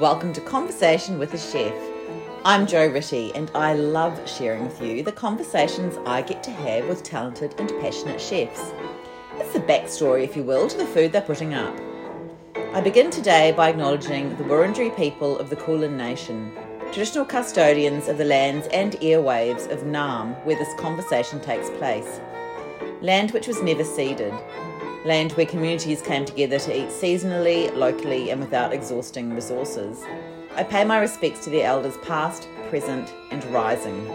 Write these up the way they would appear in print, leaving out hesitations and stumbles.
welcome to Conversation with a Chef. I'm Jo Ritty and I love sharing with you the conversations I get to have with talented and passionate chefs. It's the backstory, if you will, to the food they're putting up. I begin today by acknowledging the Wurundjeri people of the Kulin Nation, traditional custodians of the lands and airwaves of Naam, where this conversation takes place. Land which was never ceded. Land where communities came together to eat seasonally, locally and without exhausting resources. I pay my respects to their elders past, present and rising.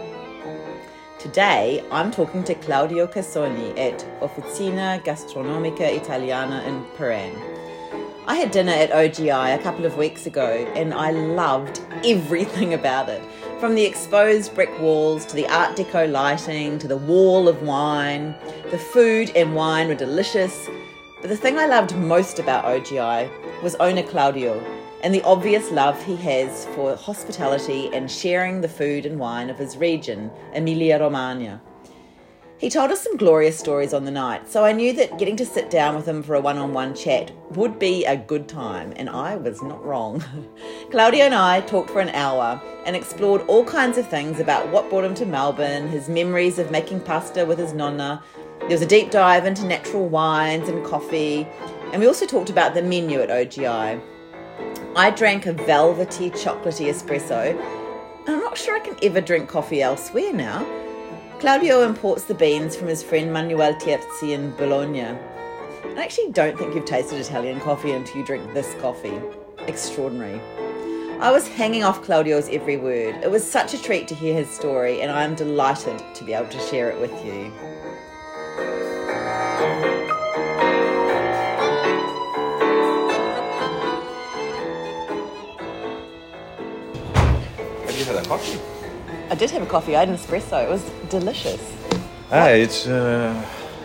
Today I'm talking to Claudio Casoni at Officina Gastronomica Italiana in Peran. I had dinner at OGI a couple of weeks ago and I loved everything about it. From the exposed brick walls to the Art Deco lighting to the wall of wine. The food and wine were delicious, but the thing I loved most about OGI was owner Claudio and the obvious love he has for hospitality and sharing the food and wine of his region, Emilia-Romagna. He told us some glorious stories on the night, so I knew that getting to sit down with him for a one-on-one chat would be a good time, and I was not wrong. Claudio and I talked for an hour and explored all kinds of things about what brought him to Melbourne, his memories of making pasta with his nonna. There was a deep dive into natural wines and coffee, and we also talked about the menu at OGI. I drank a velvety, chocolatey espresso, and I'm not sure I can ever drink coffee elsewhere now. Claudio imports the beans from his friend Manuel Terzi in Bologna. I actually don't think you've tasted Italian coffee until you drink this coffee. Extraordinary. I was hanging off Claudio's every word. It was such a treat to hear his story, and I am delighted to be able to share it with you. Have you had a coffee? I did have a coffee. I had an espresso. It was delicious. I've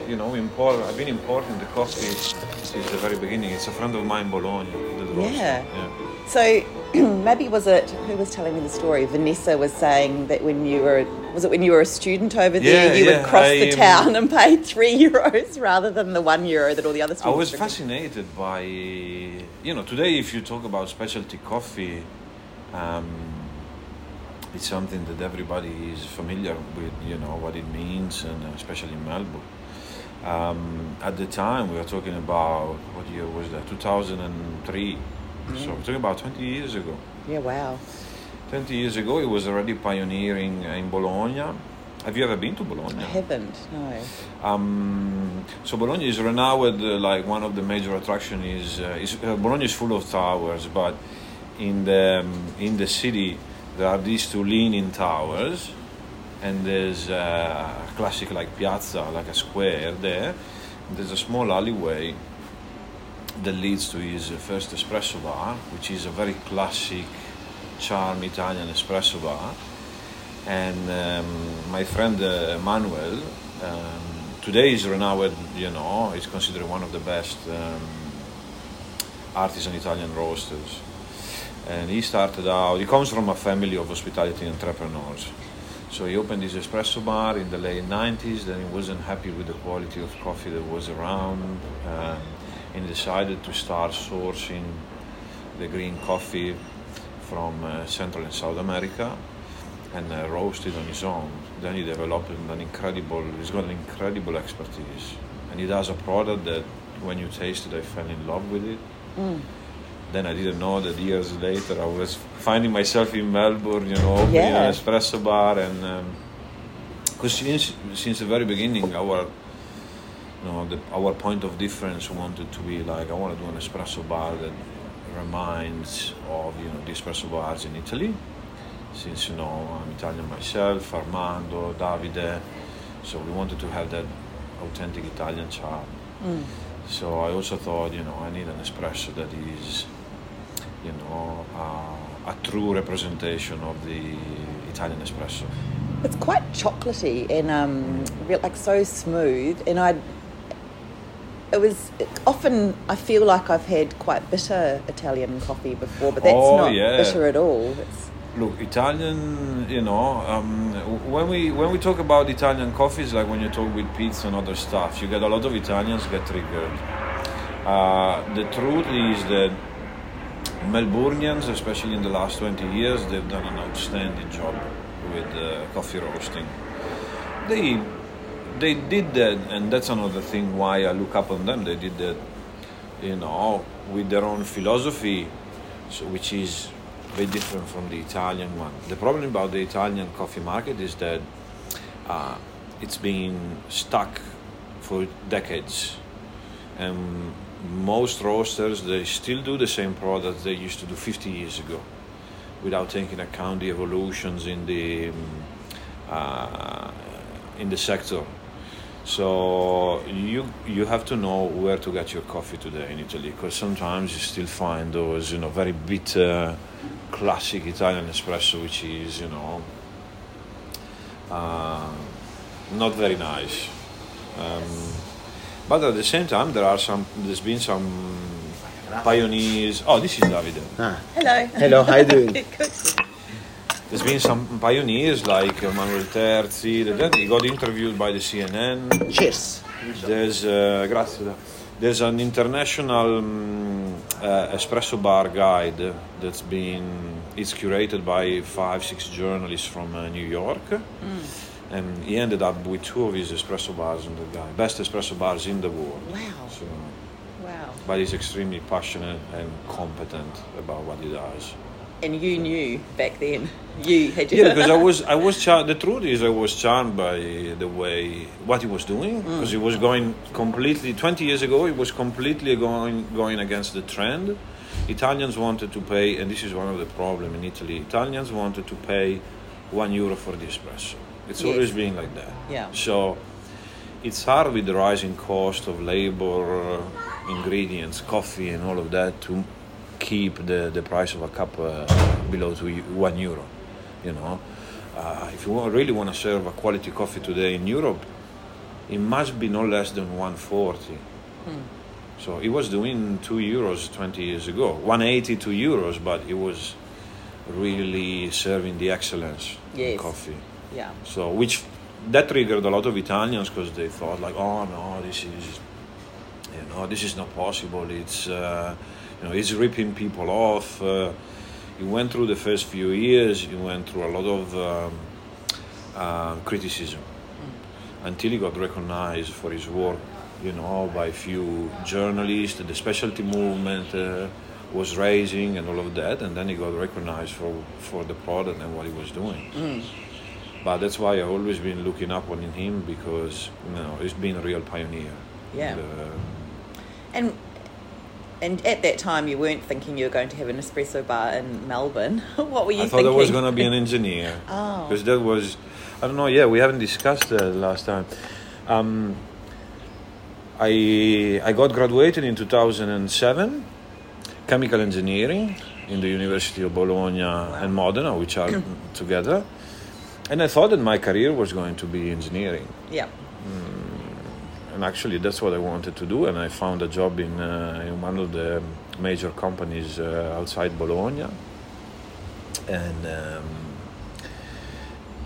been importing the coffee since the very beginning. It's a friend of mine, Bologna. Yeah. So maybe who was telling me the story? Vanessa was saying that when you were a student over there, would cross the town and pay €3 rather than the €1 that all the other students. I was fascinated by, today if you talk about specialty coffee. It's something that everybody is familiar with, what it means, and especially in Melbourne. At the time, we were talking about, what year was that? 2003. Mm-hmm. So we're talking about 20 years ago. Yeah, wow. 20 years ago, it was already pioneering in Bologna. Have you ever been to Bologna? I haven't, no. So Bologna is renowned, one of the major attractions is Bologna is full of towers, but in the city, there are these two leaning towers, and there's a classic piazza, a square there. And there's a small alleyway that leads to his first espresso bar, which is a very classic charm Italian espresso bar. And my friend Manuel, today is renowned, is considered one of the best artisan Italian roasters. And he comes from a family of hospitality entrepreneurs. So he opened his espresso bar in the late 90s, then he wasn't happy with the quality of coffee that was around, and he decided to start sourcing the green coffee from Central and South America and roast it on his own. Then he developed he's got an incredible expertise. And he does a product that when you taste it, I fell in love with it. Mm. Then I didn't know that years later I was finding myself in Melbourne, opening an espresso bar, and because since the very beginning our, our point of difference wanted to be I want to do an espresso bar that reminds of the espresso bars in Italy, since I'm Italian myself, Armando, Davide, so we wanted to have that authentic Italian charm. Mm. So I also thought, I need an espresso that is. A true representation of the Italian espresso. It's quite chocolatey and so smooth. And often I feel like I've had quite bitter Italian coffee before, but that's not bitter at all. Look, Italian. When we talk about Italian coffees, like when you talk with pizza and other stuff, you get a lot of Italians get triggered. The truth is that. Melbournians, especially in the last 20 years, they've done an outstanding job with coffee roasting. They did that, and that's another thing why I look up on them. They did that, you know, with their own philosophy, so, which is very different from the Italian one. The problem about the Italian coffee market is that it's been stuck for decades, and most roasters, they still do the same products they used to do 50 years ago, without taking account the evolutions in the sector. So you have to know where to get your coffee today in Italy, because sometimes you still find those, you know, very bitter classic Italian espresso, which is, you know, not very nice. But at the same time, there's been some pioneers. Oh, this is Davide. Hello, how are you doing? Good. There's been some pioneers like Manuel Terzi. He got interviewed by the CNN. Cheers. There's an international espresso bar guide that's been, it's curated by 5-6 journalists from New York. Mm. And he ended up with 2 of his espresso bars in the guide. Best espresso bars in the world. Wow. So, wow. But he's extremely passionate and competent about what he does. And you knew back then. You had your... Yeah, because I was charmed. The truth is, I was charmed by the way, what he was doing. Because he was going completely, 20 years ago, he was completely going against the trend. Italians wanted to pay, and this is one of the problems in Italy, Italians wanted to pay €1 for the espresso. It's always been like that. Yeah. So it's hard with the rising cost of labor, ingredients, coffee, and all of that to keep the price of a cup below to €1. You know, if you really want to serve a quality coffee today in Europe, it must be no less than 140. Mm. So it was doing €2 20 years ago, 180 €2, but it was really serving the excellence in coffee. Yeah. So that triggered a lot of Italians, because they thought like, oh no, this is not possible. It's it's ripping people off. It went through the first few years. It went through a lot of criticism until he got recognized for his work, you know, by a few journalists. The specialty movement was raising and all of that, and then he got recognized for the product and what he was doing. Mm. But that's why I've always been looking up on him, because, you know, he's been a real pioneer. Yeah. And at that time, you weren't thinking you were going to have an espresso bar in Melbourne. What were you thinking? I thought I was going to be an engineer. Oh. Because that was, I don't know, yeah, we haven't discussed that last time. I got graduated in 2007, chemical engineering in the University of Bologna and Modena, which are together. And I thought that my career was going to be engineering. Yeah. And actually, that's what I wanted to do. And I found a job in one of the major companies outside Bologna. And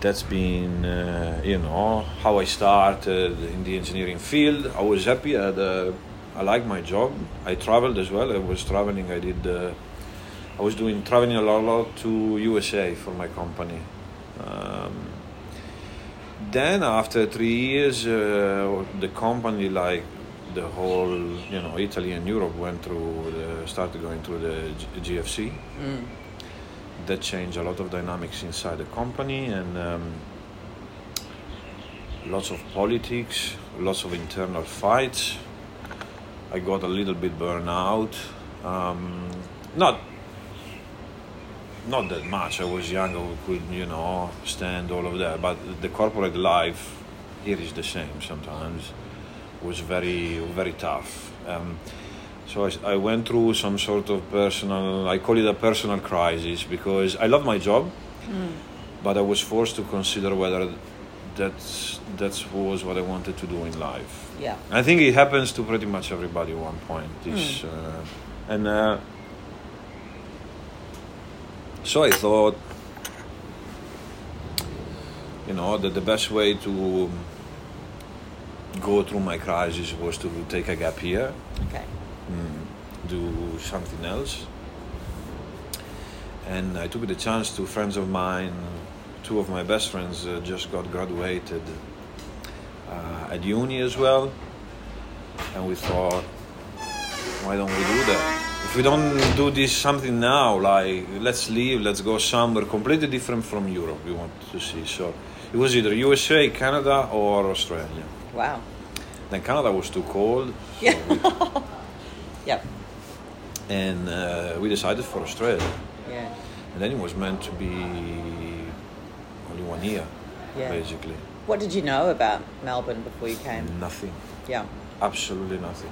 that's been, how I started in the engineering field. I was happy. I liked my job. I traveled as well. I was traveling. I was doing traveling a lot to USA for my company. Then after 3 years, the company, like the whole, you know, Italy and Europe started going through the GFC. Mm. That changed a lot of dynamics inside the company, and lots of politics, lots of internal fights. I got a little bit burned out. Not that much. I was young. I couldn't, stand all of that. But the corporate life here is the same. Sometimes was very, very tough. So I went through some sort of personal. I call it a personal crisis, because I love my job, but I was forced to consider whether that was what I wanted to do in life. Yeah. I think it happens to pretty much everybody at one point. So I thought, that the best way to go through my crisis was to take a gap year, do something else, And I took the chance to friends of mine, two of my best friends just got graduated at uni as well. And we thought, why don't we do that? If we don't do this something now, like let's leave, let's go somewhere completely different from Europe we want to see. So it was either USA, Canada or Australia. Wow. Then Canada was too cold. Yeah. So yep. And we decided for Australia. Yeah. And then it was meant to be only 1 year, yeah, basically. What did you know about Melbourne before you came? Nothing. Yeah. Absolutely nothing.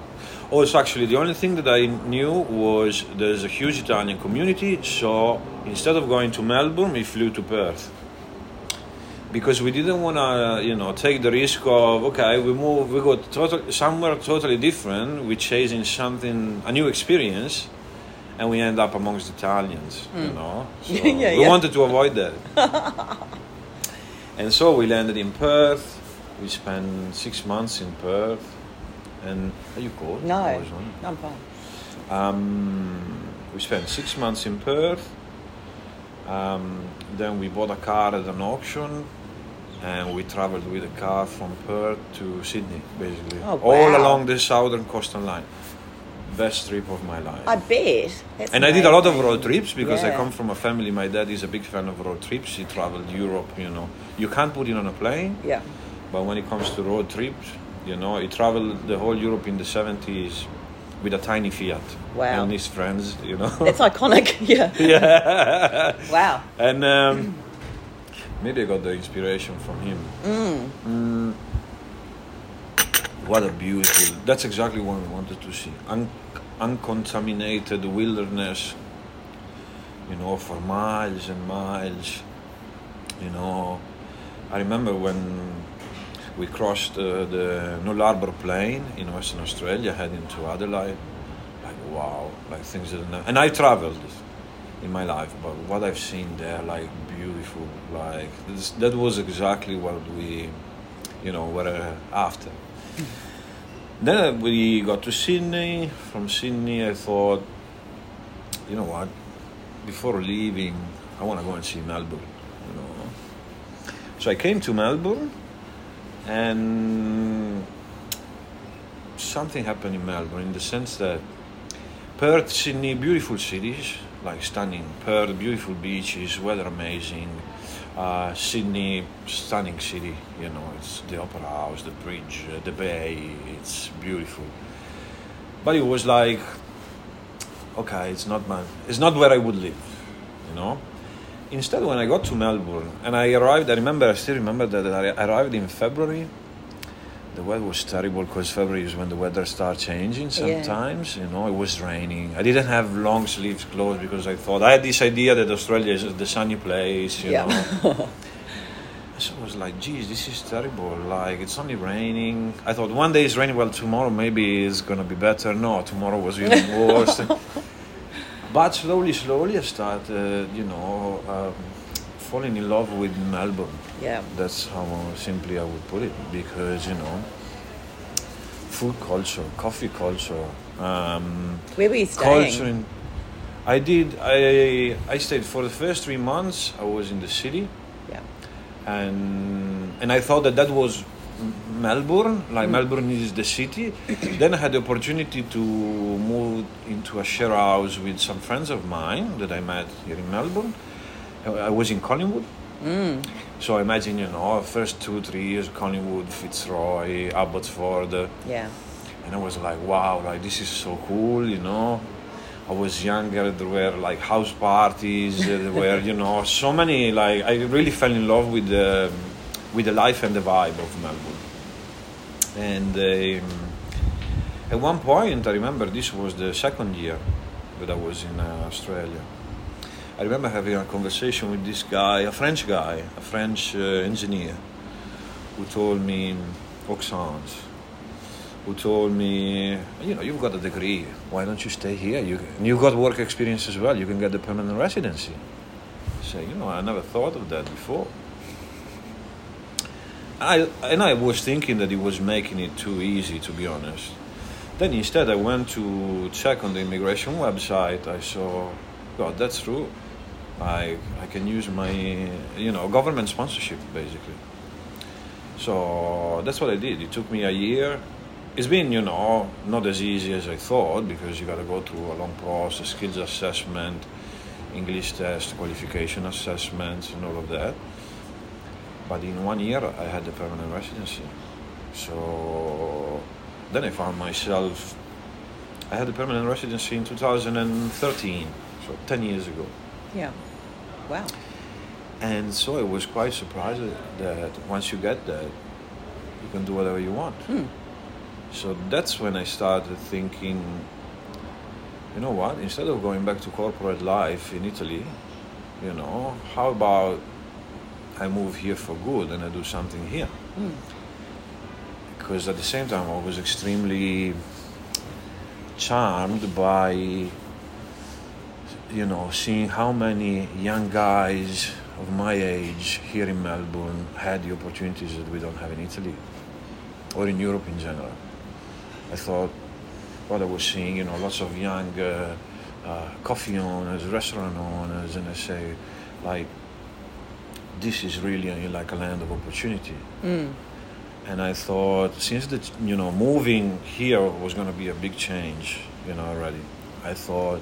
Also, actually, the only thing that I knew was there's a huge Italian community. So instead of going to Melbourne, we flew to Perth. Because we didn't want to, you know, take the risk of, okay, we move, we go somewhere totally different. We're chasing something, a new experience, and we end up amongst Italians, you know. So we wanted to avoid that. And so we landed in Perth. We spent 6 months in Perth. And are you cold? No, I'm fine. We spent 6 months in Perth. Then we bought a car at an auction, and we traveled with a car from Perth to Sydney, basically. Oh, wow. All along the southern coastal line. Best trip of my life. I bet. That's and amazing. I did a lot of road trips because I come from a family. My dad is a big fan of road trips. He traveled Europe, you know. You can't put it on a plane. Yeah. But when it comes to road trips, you know, he traveled the whole Europe in the 70s with a tiny Fiat. Wow. And his friends, you know. That's iconic, yeah. Yeah. Wow. And maybe I got the inspiration from him. What a beautiful... That's exactly what we wanted to see. Uncontaminated wilderness, you know, for miles and miles. You know, I remember when... We crossed the Null Harbour Plain in Western Australia, heading to Adelaide. Like, wow, like things that... And I travelled in my life, but what I've seen there, like, beautiful, like... That was exactly what we, you know, were after. Then we got to Sydney. From Sydney, I thought, you know what? Before leaving, I want to go and see Melbourne, you know. So I came to Melbourne. And something happened in Melbourne in the sense that Perth, Sydney, beautiful cities, like stunning. Perth, beautiful beaches, weather amazing. Sydney, stunning city, you know, it's the Opera House, the bridge, the bay, it's beautiful. But it was like, okay, it's not where I would live, you know. Instead, when I got to Melbourne and I arrived, I still remember that I arrived in February. The weather was terrible because February is when the weather starts changing sometimes. Yeah. You know, it was raining. I didn't have long sleeves clothes because I had this idea that Australia is the sunny place, you know. So I was like, geez, this is terrible. Like, it's only raining. I thought one day it's raining, well, tomorrow maybe it's going to be better. No, tomorrow was even worse. But slowly, I started, you know, falling in love with Melbourne. Yeah. That's how simply I would put it. Because, you know, food culture, coffee culture. Where were you staying? I stayed for the first 3 months. I was in the city. Yeah. And I thought that was Melbourne, like Melbourne is the city. Then I had the opportunity to move into a share house with some friends of mine that I met here in Melbourne. I was in Collingwood. So imagine, you know, first 2-3 years, Collingwood, Fitzroy, Abbotsford. Yeah. And I was like, wow, like this is so cool, you know. I was younger, there were like house parties, there were, you know, so many, like I really fell in love with the life and the vibe of Melbourne. And at one point, I remember this was the second year that I was in Australia. I remember having a conversation with this guy, a French engineer, who told me, you know, you've got a degree, why don't you stay here? You've got work experience as well, you can get the permanent residency. I say, you know, I never thought of that before. I was thinking that he was making it too easy, to be honest. Then instead I went to check on the immigration website. I saw, God, that's true. I can use my, government sponsorship, basically. So that's what I did. It took me a year. It's been, not as easy as I thought, because you got to go through a long process, skills assessment, English test, qualification assessments, and all of that. But in 1 year, I had the permanent residency. So then I found myself, I had the permanent residency in 2013, so 10 years ago. Yeah, wow. And so I was quite surprised that once you get that, you can do whatever you want. Mm. So that's when I started thinking, you know what, instead of going back to corporate life in Italy, how about I move here for good and I do something here? Mm. Because at the same time, I was extremely charmed by, seeing how many young guys of my age here in Melbourne had the opportunities that we don't have in Italy or in Europe in general. I thought what I was seeing, lots of young coffee owners, restaurant owners, and I say, this is really a land of opportunity. Mm. And I thought, since that moving here was going to be a big change, already, I thought,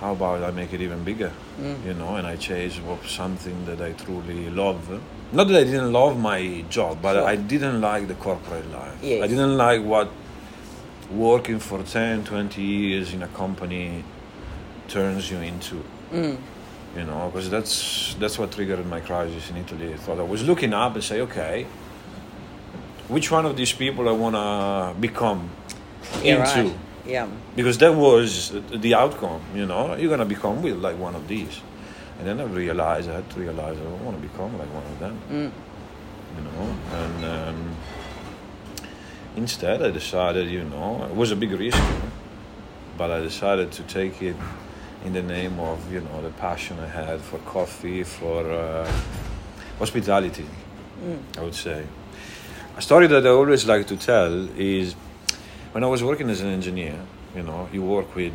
how about I make it even bigger, and I chase something that I truly love. Not that I didn't love my job, but sure. I didn't like the corporate life. Yes. I didn't like what working for 10, 20 years in a company turns you into, because that's what triggered my crisis in Italy. I thought I was looking up and say, okay, which one of these people I want to become into? Right. Yeah. Because that was the outcome, You're going to become with one of these. And then I had to realize I don't want to become like one of them. Mm. And instead I decided, it was a big risk, but I decided to take it in the name of, the passion I had for coffee, for hospitality, I would say. A story that I always like to tell is, when I was working as an engineer, you work with,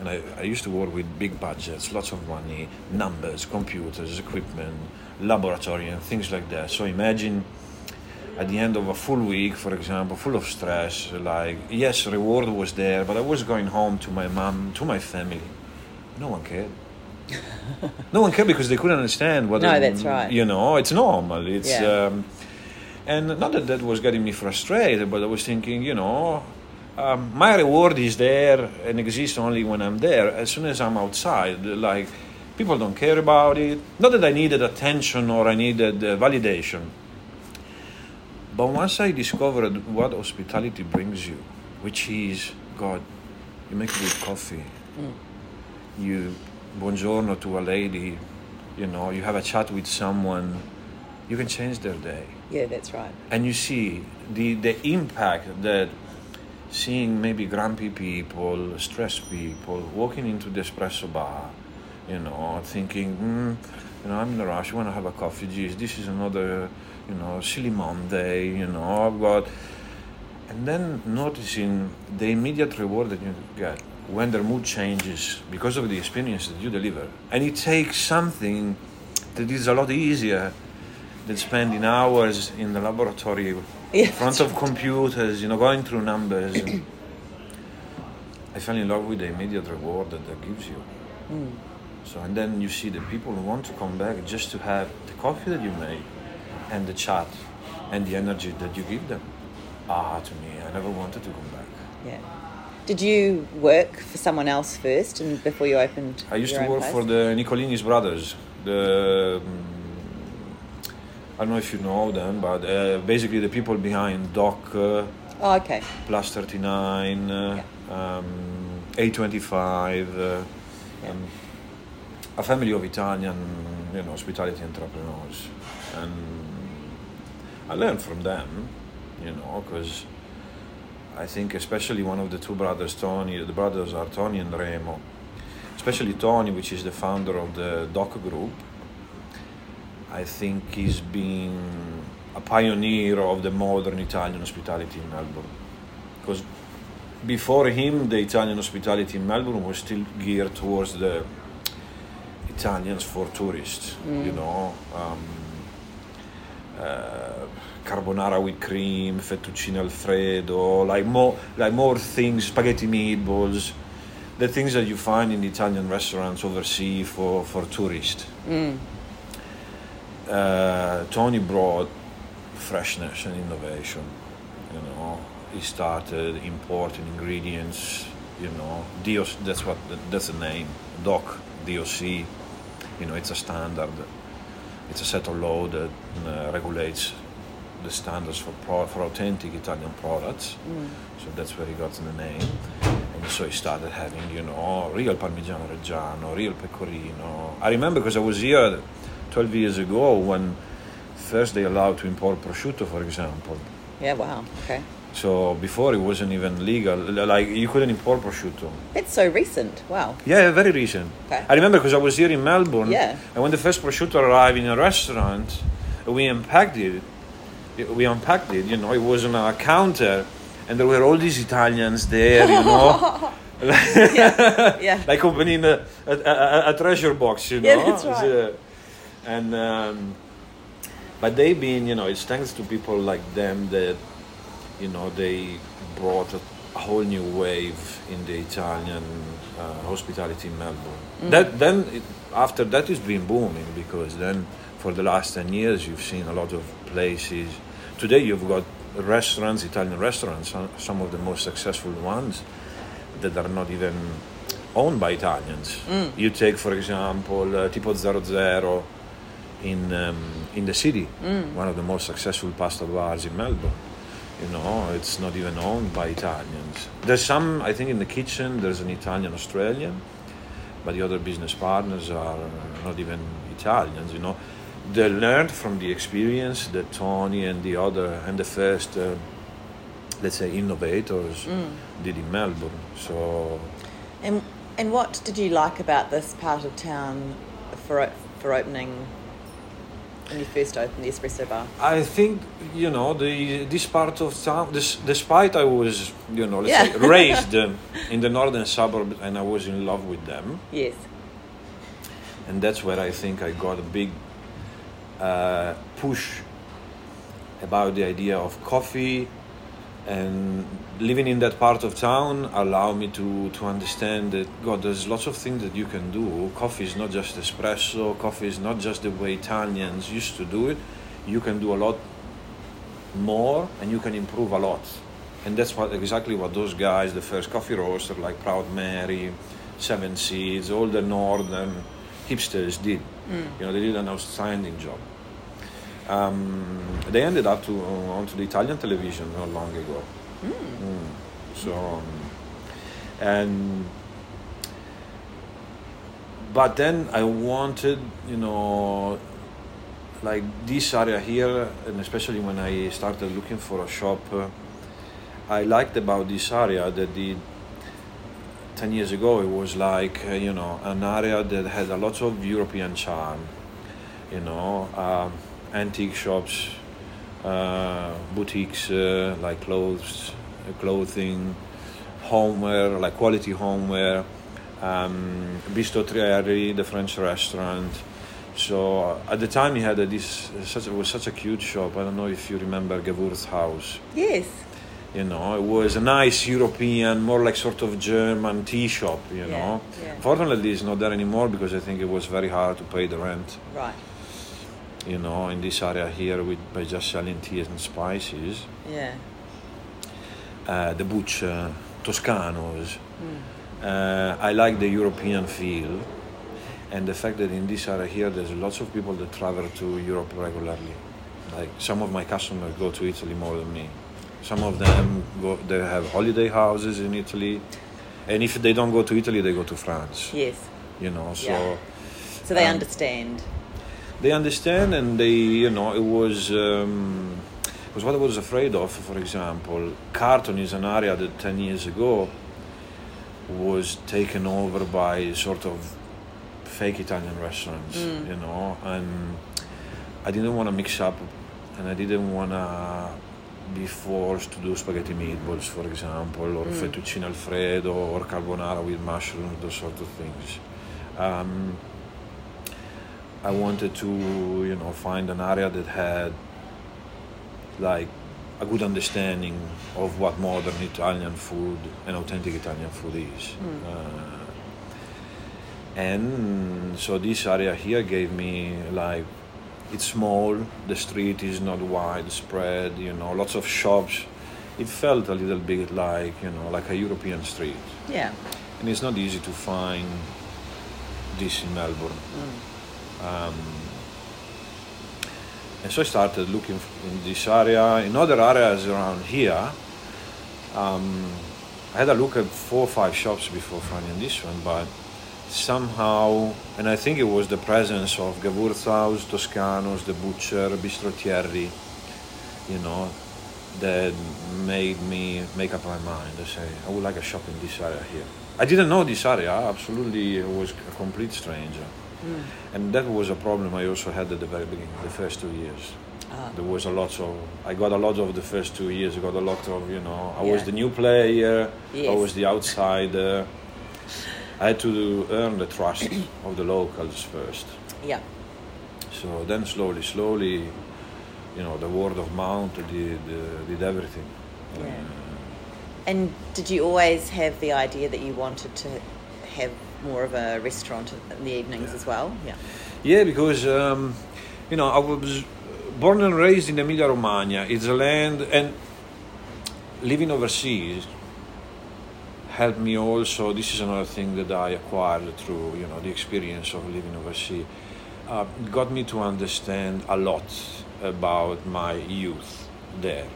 and I used to work with big budgets, lots of money, numbers, computers, equipment, laboratory, and things like that. So imagine at the end of a full week, for example, full of stress, yes, reward was there, but I was going home to my mom, to my family. No one cared. No one cared because they couldn't understand what... No, that's right. It's normal. It's, yeah. And not that that was getting me frustrated, but I was thinking, my reward is there and exists only when I'm there. As soon as I'm outside, people don't care about it. Not that I needed attention or I needed validation. But once I discovered what hospitality brings you, which is, God, you make good coffee. Mm. You buongiorno to a lady, you have a chat with someone, you can change their day. Yeah, that's right. And you see the impact that seeing maybe grumpy people, stressed people, walking into the espresso bar, thinking, I'm in a rush, I want to have a coffee, geez, this is another, silly Monday, I've got... And then noticing the immediate reward that you get when their mood changes because of the experience that you deliver. And it takes something that is a lot easier than spending hours in the laboratory in front of computers, going through numbers. And I fell in love with the immediate reward that gives you. Mm. So, and then you see the people who want to come back just to have the coffee that you make and the chat and the energy that you give them. To me, I never wanted to come back. Yeah. Did you work for someone else first and before you opened your own place? I used to work for the Nicolini's brothers, I don't know if you know them, but basically the people behind Doc, okay. Plus 39, yeah. A25, yeah. A family of Italian, hospitality entrepreneurs, and I learned from them, because I think especially one of the two brothers, Tony, the brothers are Tony and Remo, especially Tony, which is the founder of the Doc Group. I think he's been a pioneer of the modern Italian hospitality in Melbourne. Because before him, the Italian hospitality in Melbourne was still geared towards the Italians for tourists, you know. Carbonara with cream, fettuccine alfredo, like more things, spaghetti meatballs, the things that you find in Italian restaurants overseas for tourists. Tony brought freshness and innovation, you know. He started importing ingredients, you know. DOC, that's the name, DOC, you know, it's a standard. It's a set of law that regulates the standards for authentic Italian products. So that's where he got the name. And so he started having, you know, real Parmigiano-Reggiano, real Pecorino. I remember because I was here 12 years ago when first they allowed to import prosciutto, for example. Yeah, wow, okay. So before it wasn't even legal, like you couldn't import prosciutto. That's so recent, wow. Yeah, very recent. Okay. I remember because I was here in Melbourne, and when the first prosciutto arrived in a restaurant, we unpacked it, you know, it was on our counter, and there were all these Italians there, you know. Like opening a treasure box, you know. Yeah, that's right. But they've been, you know, it's thanks to people like them that, you know, they brought a whole new wave in the Italian hospitality in Melbourne. After that, it's been booming because then for the last 10 years, you've seen a lot of places. Today, you've got restaurants, Italian restaurants, some of the most successful ones that are not even owned by Italians. You take, for example, Tipo 00 in the city, one of the most successful pasta bars in Melbourne. You know, it's not even owned by Italians. There's some, I think, in the kitchen, there's an Italian-Australian, but the other business partners are not even Italians, you know. They learned from the experience that Tony and the first, let's say, innovators did in Melbourne, so... And what did you like about this part of town for opening... when you first opened the espresso bar? I think, you know, this part of town, despite I was, you know, let's say, raised in the northern suburbs and I was in love with them. Yes. And that's where I think I got a big push about the idea of coffee, and living in that part of town allowed me to understand that, God, there's lots of things that you can do. Coffee is not just espresso. Coffee is not just the way Italians used to do it. You can do a lot more and you can improve a lot. And that's exactly what those guys, the first coffee roaster like Proud Mary, Seven Seeds, all the northern hipsters did. You know, they did an outstanding job. They ended up onto the Italian television not long ago. So, but then I wanted, you know, like this area here, and especially when I started looking for a shop, I liked about this area that 10 years ago it was like, you know, an area that had a lot of European charm, you know. Antique shops, boutiques like clothes, clothing, homeware, like quality homeware, Bistrotieri, the French restaurant. So at the time he had such a cute shop. I don't know if you remember Gewurzhaus. Yes. You know, it was a nice European, more like sort of German tea shop, you know. Yeah. Unfortunately, it's not there anymore because I think it was very hard to pay the rent. Right. You know, in this area here by just selling teas and spices. Yeah. The butcher, Toscanos. I like the European feel. And the fact that in this area here, there's lots of people that travel to Europe regularly. Like, some of my customers go to Italy more than me. Some of them they have holiday houses in Italy. And if they don't go to Italy, they go to France. Yes. You know, so... Yeah. So they understand. They understand, and they, you know, it was what I was afraid of. For example, Carlton is an area that 10 years ago was taken over by sort of fake Italian restaurants, you know, and I didn't want to mix up, and I didn't want to be forced to do spaghetti meatballs, for example, or fettuccine alfredo, or carbonara with mushrooms, those sort of things. I wanted to, you know, find an area that had like a good understanding of what modern Italian food and authentic Italian food is. And so this area here gave me like, it's small, the street is not widespread, you know, lots of shops. It felt a little bit like, you know, like a European street. Yeah. And it's not easy to find this in Melbourne. And so I started looking in this area, in other areas around here. I had a look at 4 or 5 shops before finding this one, but somehow, and I think it was the presence of Gewurzhaus, Toscanos, the butcher, Bistrotieri, you know, that made me make up my mind. I say, I would like a shop in this area here. I didn't know this area, absolutely, it was a complete stranger. And that was a problem I also had at the very beginning, the first 2 years. There was a lot of, I got a lot of the first 2 years, I got a lot of, you know, I was the new player, I was the outsider. I had to earn the trust of the locals first. Yeah. So then slowly, you know, the word of mouth did everything. Yeah. And did you always have the idea that you wanted to have more of a restaurant in the evenings as well? Yeah, because, you know, I was born and raised in Emilia-Romagna. It's a land, and living overseas helped me also. This is another thing that I acquired through, you know, the experience of living overseas. Got me to understand a lot about my youth there.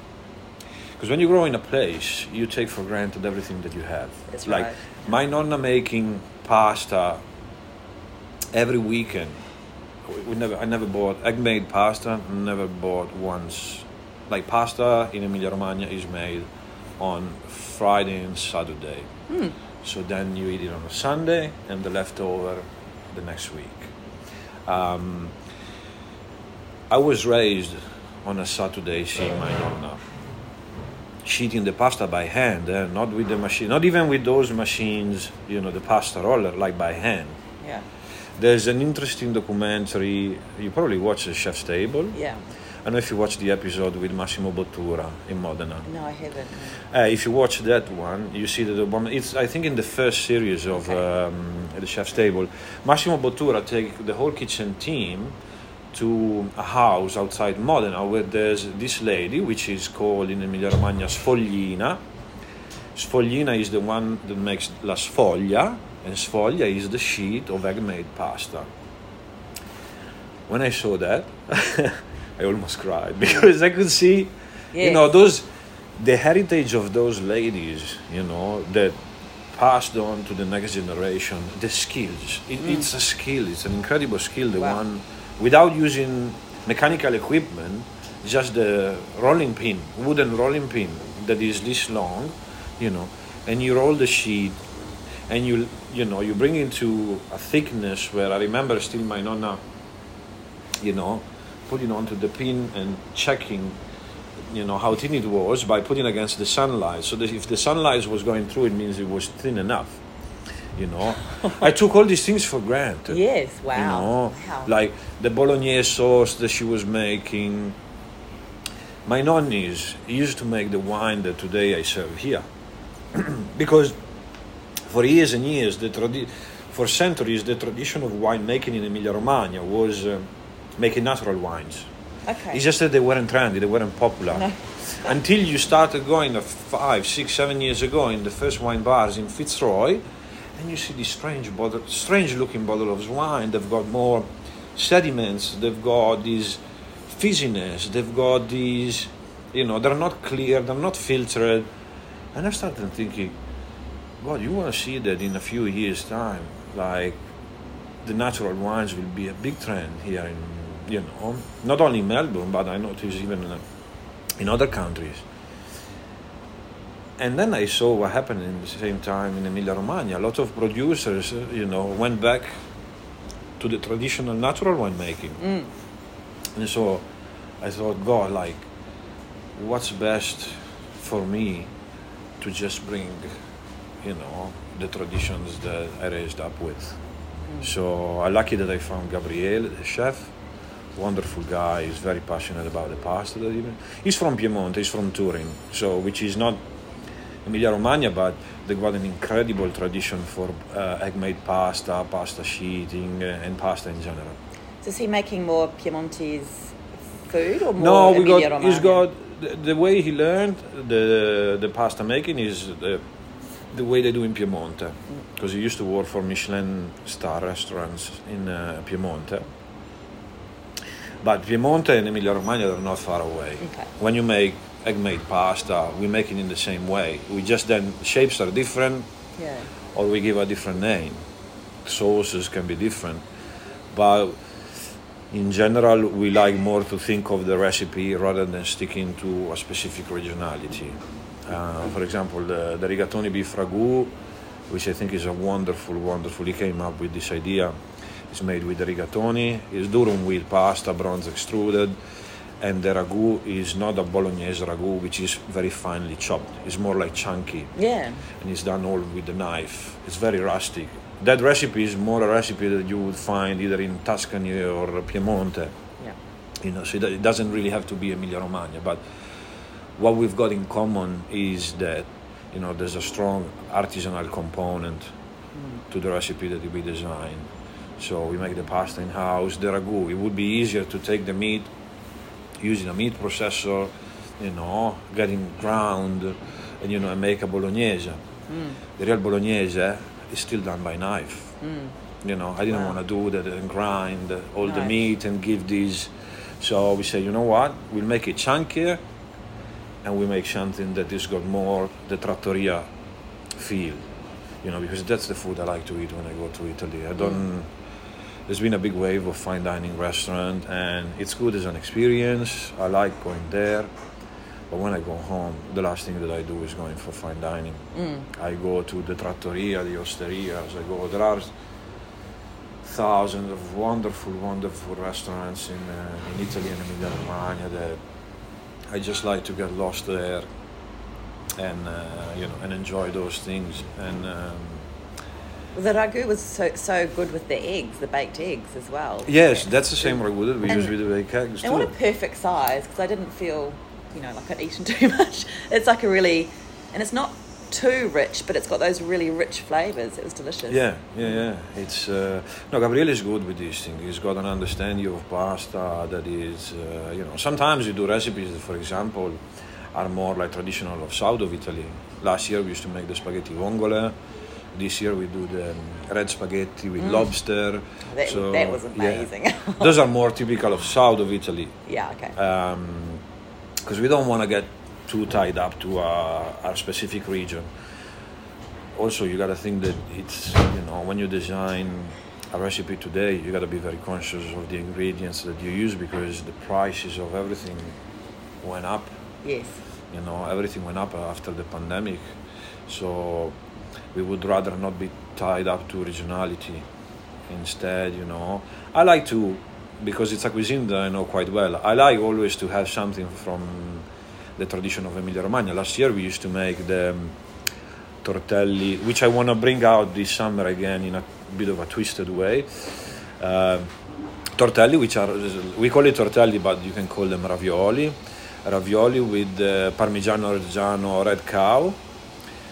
Because when you grow in a place, you take for granted everything that you have. That's like right. My nonna making pasta every weekend. I never bought egg-made pasta. Never bought once. Like pasta in Emilia-Romagna is made on Friday and Saturday. So then you eat it on a Sunday and the leftover the next week. I was raised on a Saturday seeing my nonna sheeting the pasta by hand, not with the machine, not even with those machines, you know, the pasta roller, like by hand. Yeah. There's an interesting documentary, you probably watched The Chef's Table. Yeah. I don't know if you watched the episode with Massimo Bottura in Modena. No, I haven't. If you watch that one, you see that the woman, it's, I think, in the first series of The Chef's Table. Massimo Bottura takes the whole kitchen team to a house outside Modena where there's this lady, which is called in Emilia-Romagna Sfoglina. Sfoglina is the one that makes la sfoglia, and sfoglia is the sheet of egg-made pasta. When I saw that, I almost cried because I could see, you know, the heritage of those ladies, you know, that passed on to the next generation, the skills. It's a skill, it's an incredible skill, the one, without using mechanical equipment, just the rolling pin, wooden rolling pin that is this long, you know, and you roll the sheet and you know, you bring it to a thickness where I remember still my nonna, you know, putting onto the pin and checking, you know, how thin it was by putting against the sunlight. So that if the sunlight was going through, it means it was thin enough. You know, I took all these things for granted. Yes, wow. You know, like the bolognese sauce that she was making. My nonnies used to make the wine that today I serve here, because for years and years, for centuries, the tradition of wine making in Emilia-Romagna was making natural wines. Okay. It's just that they weren't trendy, they weren't popular. No. Until you started going 5, 6, 7 years ago in the first wine bars in Fitzroy, and you see this strange-looking bottle of wine. They've got more sediments, they've got this fizziness, they've got these, you know, they're not clear, they're not filtered. And I started thinking, God, you want to see that in a few years' time, like, the natural wines will be a big trend here in, you know, not only in Melbourne, but I noticed even in other countries. And then I saw what happened in the same time in Emilia-Romagna. A lot of producers, you know, went back to the traditional natural winemaking. And so I thought, God, like, what's best for me to just bring, you know, the traditions that I raised up with. So I'm lucky that I found Gabriele, the chef. Wonderful guy, he's very passionate about the pasta. He's from Piemonte, he's from Turin, so which is not Emilia-Romagna, but they've got an incredible tradition for egg-made pasta, pasta sheeting, and pasta in general. So is he making more Piemontese food or more Emilia-Romagna? No, he's got the way he learned the pasta making is the way they do in Piemonte, because he used to work for Michelin star restaurants in Piemonte. But Piemonte and Emilia-Romagna are not far away. Okay. When you make egg-made pasta, we make it in the same way. We just then, shapes are different, or we give a different name. Sauces can be different. But in general, we like more to think of the recipe rather than sticking to a specific regionality. For example, the rigatoni beef ragu, which I think is a wonderful, he came up with this idea. It's made with the rigatoni, it's durum wheat pasta, bronze extruded, and the ragu is not a bolognese ragu, which is very finely chopped. It's more like chunky. Yeah. And it's done all with the knife. It's very rustic. That recipe is more a recipe that you would find either in Tuscany or Piemonte. Yeah. You know, so it doesn't really have to be Emilia-Romagna. But what we've got in common is that, you know, there's a strong artisanal component to the recipe that we design. So we make the pasta in-house, the ragu. It would be easier to take the meat, using a meat processor, you know, getting ground, and, you know, and make a bolognese. The real bolognese is still done by knife. You know, I didn't want to do that and grind all the meat and give these. So we say, you know what, we'll make it chunkier, and we make something that has got more the trattoria feel. You know, because that's the food I like to eat when I go to Italy. I don't... There's been a big wave of fine dining restaurant, and it's good as an experience. I like going there, but when I go home, the last thing that I do is going for fine dining. I go to the trattoria, the osterias. I go. There are thousands of wonderful restaurants in Italy and Emilia-Romagna that I just like to get lost there, and you know, and enjoy those things. And the ragu was so good with the eggs, the baked eggs as well. Yes, that's the same ragu that we use with the baked eggs too. And what a perfect size, because I didn't feel, you know, like I'd eaten too much. It's like a really, and it's not too rich, but it's got those really rich flavours. It was delicious. Yeah. It's no, Gabriele is good with these things. He's got an understanding of pasta that is, you know, sometimes you do recipes that, for example, are more like traditional of south of Italy. Last year we used to make the spaghetti vongole. This year we do the red spaghetti with lobster. That was amazing. Yeah. Those are more typical of south of Italy. Yeah, okay. Because we don't want to get too tied up to our specific region. Also, you got to think that it's, you know, when you design a recipe today, you got to be very conscious of the ingredients that you use, because the prices of everything went up. Yes. You know, everything went up after the pandemic. So we would rather not be tied up to regionality. Instead, you know, I like to, because it's a cuisine that I know quite well, I like always to have something from the tradition of Emilia-Romagna. Last year we used to make the tortelli, which I want to bring out this summer again in a bit of a twisted way. Tortelli, which are, we call it tortelli, but you can call them ravioli with Parmigiano-Reggiano red cow,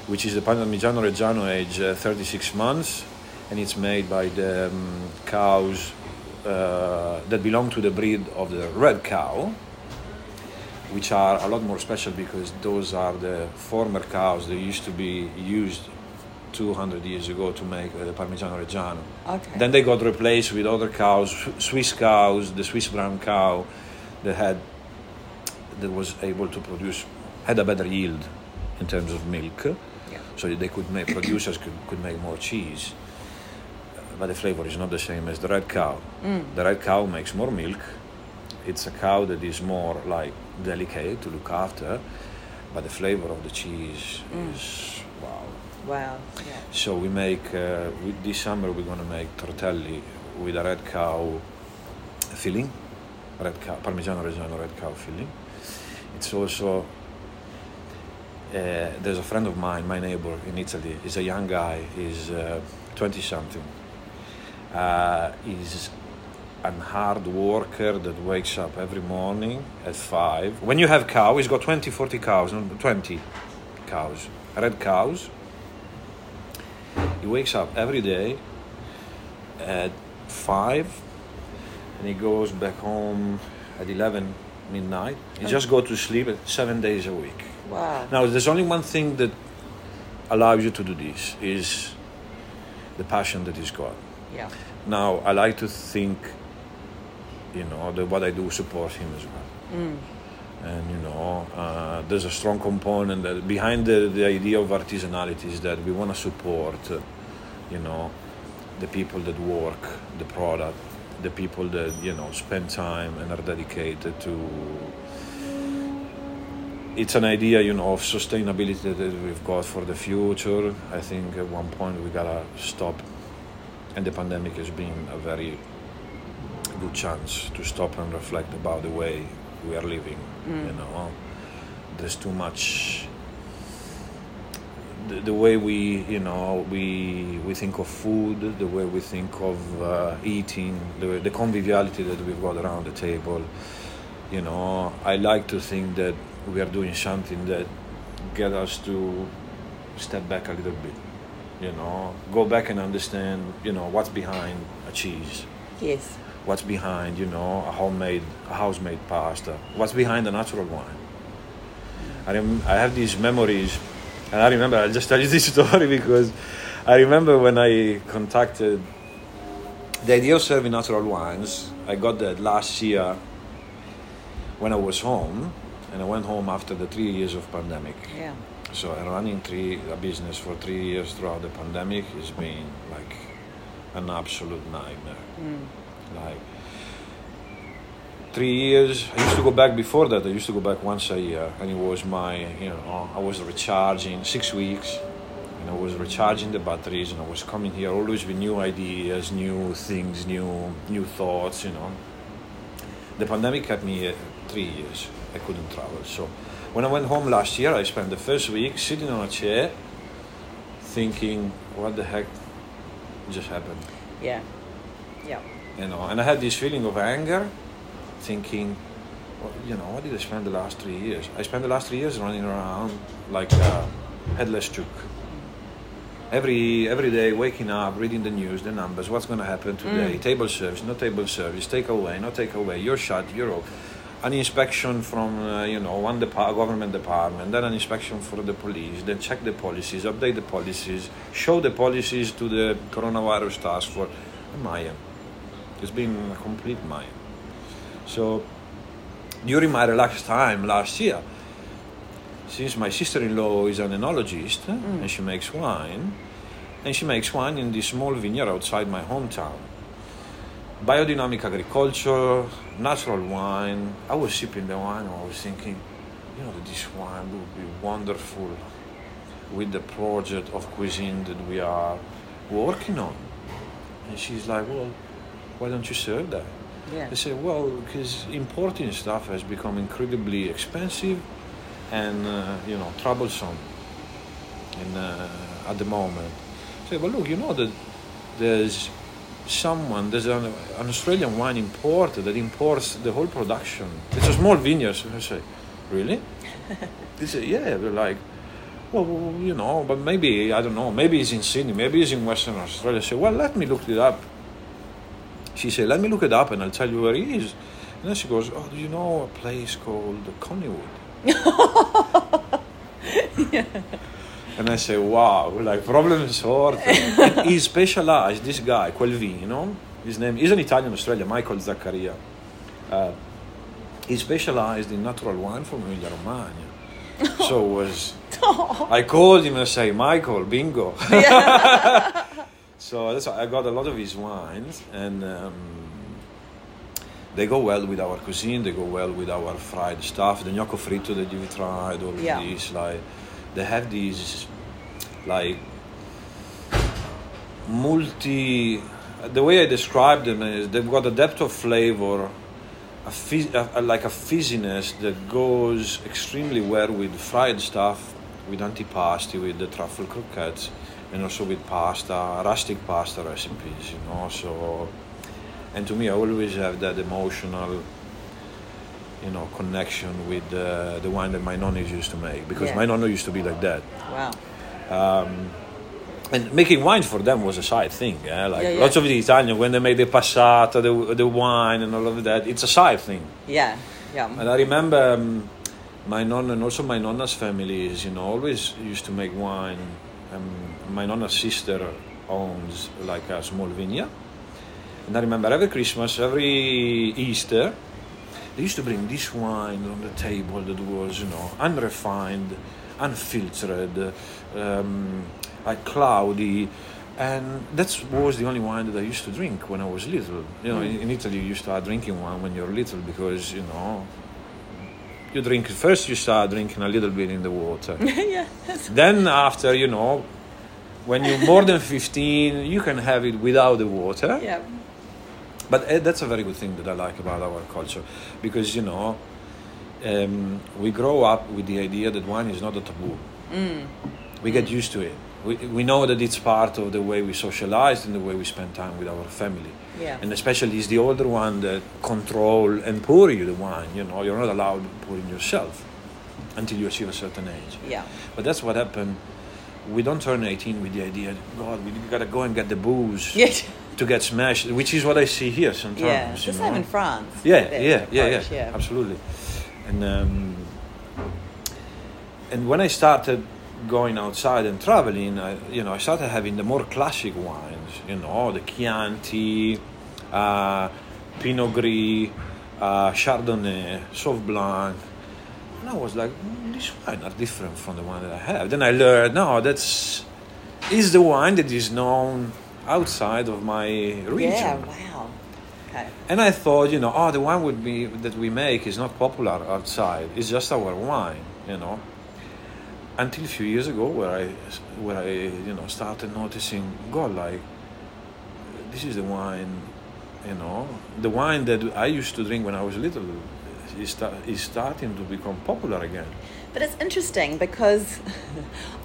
which is the Parmigiano-Reggiano age 36 months, and it's made by the cows that belong to the breed of the red cow, which are a lot more special because those are the former cows that used to be used 200 years ago to make the Parmigiano-Reggiano. Okay. Then they got replaced with other cows, Swiss cows, the Swiss brown cow that was able to produce, had a better yield in terms of milk, so they could make, producers could make more cheese, but the flavor is not the same as the red cow. The red cow makes more milk. It's a cow that is more like delicate to look after, but the flavor of the cheese is wow. Yeah. So we make this summer we're gonna make tortelli with a red cow filling, red cow Parmigiano-Reggiano red cow filling. It's also there's a friend of mine, my neighbor in Italy, is a young guy, he's 20-something, is a hard worker that wakes up every morning at 5. When you have cows, he's got 20 cows, red cows. He wakes up every day at 5 and he goes back home at 11 midnight. He just go to sleep 7 days a week. Wow. Now, there's only one thing that allows you to do this, is the passion that is God. Yeah. Now, I like to think, you know, that what I do supports him as well. Mm. And, you know, there's a strong component that behind the idea of artisanality is that we want to support, you know, the people that work the product, the people that, you know, spend time and are dedicated to... It's an idea, you know, of sustainability that we've got for the future. I think at one point we gotta stop, and the pandemic has been a very good chance to stop and reflect about the way we are living. Mm. You know, there's too much. The way we, you know, we think of food, the way we think of eating, the conviviality that we've got around the table. You know, I like to think that we are doing something that get us to step back a little bit. You know, go back and understand, you know, what's behind a cheese. Yes. What's behind, you know, a house-made pasta. What's behind a natural wine. I have these memories, and I'll just tell you this story because I remember when I contacted the idea of serving natural wines. I got that last year when I was home, and I went home after the 3 years of pandemic. Yeah. So I'm running a business for 3 years throughout the pandemic. It's been like an absolute nightmare. Mm. Like 3 years. I used to go back before that. I used to go back once a year, and it was I was recharging 6 weeks, and I was recharging the batteries, and I was coming here always with new ideas, new things, new thoughts. You know, the pandemic kept me here 3 years. I couldn't travel. So when I went home last year, I spent the first week sitting on a chair, thinking, "What the heck just happened?" Yeah, yeah. You know, and I had this feeling of anger, thinking, well, you know, what did I spend the last 3 years? I spent the last 3 years running around like a headless chook. Every day, waking up, reading the news, the numbers, what's going to happen today? Table service, no table service, takeaway, no takeaway. You're shut. You're off. An inspection from, one government department, then an inspection for the police, then check the policies, update the policies, show the policies to the coronavirus task force. Maya. It's been a complete Maya. So, during my relaxed time last year, since my sister-in-law is an enologist, and she makes wine in this small vineyard outside my hometown. Biodynamic agriculture, natural wine. I was sipping the wine and I was thinking, this wine would be wonderful with the project of cuisine that we are working on. And she's like, well, why don't you serve that? Yeah. I said, well, because importing stuff has become incredibly expensive and, troublesome at the moment. I said, well, look, you know that there's an Australian wine importer that imports the whole production. It's a small vineyard. So I say, really? They say, yeah. We're like, well, but maybe, I don't know, maybe it's in Sydney, maybe it's in Western Australia. I say, well, let me look it up. She said, let me look it up and I'll tell you where it is. And then she goes, oh, do you know a place called Collingwood? Yeah. And I say, wow, like, problem solved. And he specialized, this guy, quel vino, his name, he's an Italian Australian, Michael Zaccaria. He specialized in natural wine from Emilia-Romagna. So I called him and I say, Michael, bingo. Yeah. So that's why I got a lot of his wines, and they go well with our cuisine, they go well with our fried stuff, the gnocco fritto that you've tried, all of these, like... They have these, like, the way I describe them is they've got a depth of flavor, a fizziness that goes extremely well with fried stuff, with antipasti, with the truffle croquettes, and also with pasta, rustic pasta recipes, you know. So, and to me, I always have that emotional, you know, connection with the wine that my nonnies used to make, because my nonna used to be like that. Wow. And making wine for them was a side thing. Lots of the Italian, when they made the passata, the wine and all of that, it's a side thing. Yeah, yeah. And I remember my nonna and also my nonna's families, you know, always used to make wine. My nonna's sister owns like a small vineyard. And I remember every Christmas, every Easter, they used to bring this wine on the table that was, you know, unrefined, unfiltered, like cloudy, and that was the only wine that I used to drink when I was little. You know, in Italy you start drinking wine when you're little, because, you know, you drink first, you start drinking a little bit in the water. Then after, you know, when you're more than 15, you can have it without the water. Yeah. But that's a very good thing that I like about our culture, because, you know, we grow up with the idea that wine is not a taboo. We get used to it. We know that it's part of the way we socialize and the way we spend time with our family. Yeah. And especially it's the older one that control and pour you the wine. You know, you're not allowed pouring yourself until you achieve a certain age. Yeah. But that's what happened. We don't turn 18 with the idea, God, we gotta go and get the booze to get smashed, which is what I see here sometimes. Yeah, it's the same in France. Yeah, absolutely. And when I started going outside and traveling, I started having the more classic wines, you know, the Chianti, Pinot Gris, Chardonnay, Sauv Blanc, and I was like, these wines are different from the one that I have. Then I learned, no, that's is the wine that is known outside of my region. Yeah, wow. Okay. And I thought, you know, the wine would be that we make is not popular outside. It's just our wine, you know. Until a few years ago, where I you know, started noticing, God, like, this is the wine, you know, the wine that I used to drink when I was little is starting to become popular again. But it's interesting, because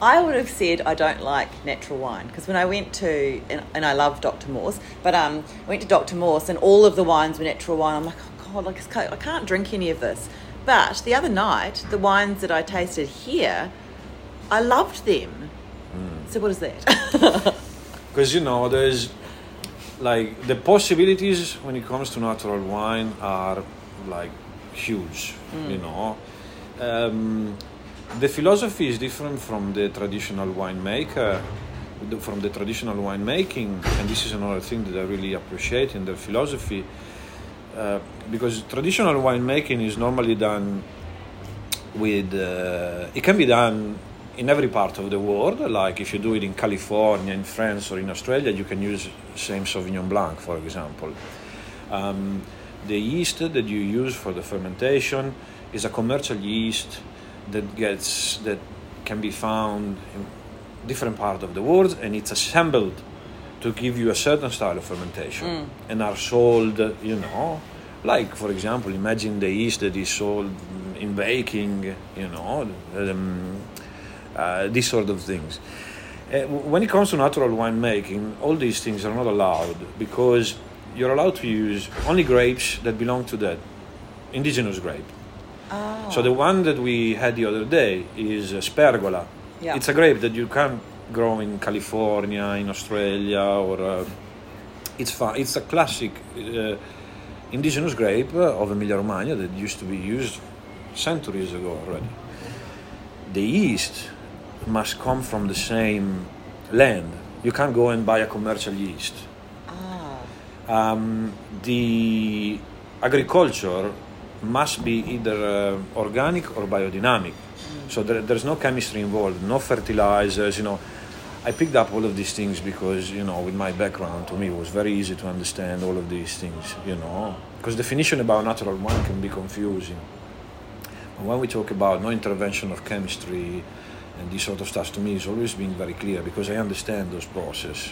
I would have said I don't like natural wine, because when I went to and I love Dr. Morse, but I went to Dr. Morse and all of the wines were natural wine. I'm like, oh God, like, I can't drink any of this. But the other night, the wines that I tasted here, I loved them. So what is that? Because, you know, there's like the possibilities when it comes to natural wine are like huge, you know. The philosophy is different from the traditional winemaker, from the traditional winemaking. And this is another thing that I really appreciate in their philosophy. Because traditional winemaking is normally done with, it can be done in every part of the world. Like if you do it in California, in France, or in Australia, you can use same Sauvignon Blanc, for example. The yeast that you use for the fermentation is a commercial yeast that can be found in different parts of the world, and it's assembled to give you a certain style of fermentation, and are sold, you know, like, for example, imagine the yeast that is sold in baking, you know, these sort of things. When it comes to natural winemaking, all these things are not allowed, because you're allowed to use only grapes that belong to that indigenous grape. Oh. So the one that we had the other day is Spergola. Yeah. It's a grape that you can't grow in California, in Australia, or it's a classic indigenous grape of Emilia-Romagna that used to be used centuries ago already. The yeast must come from the same land. You can't go and buy a commercial yeast. The agriculture must be either organic or biodynamic, so there's no chemistry involved, no fertilizers, you know. I picked up all of these things because, you know, with my background, to me, it was very easy to understand all of these things, you know, because definition about natural wine can be confusing. And when we talk about no intervention of chemistry and this sort of stuff, to me, it's always been very clear because I understand those processes.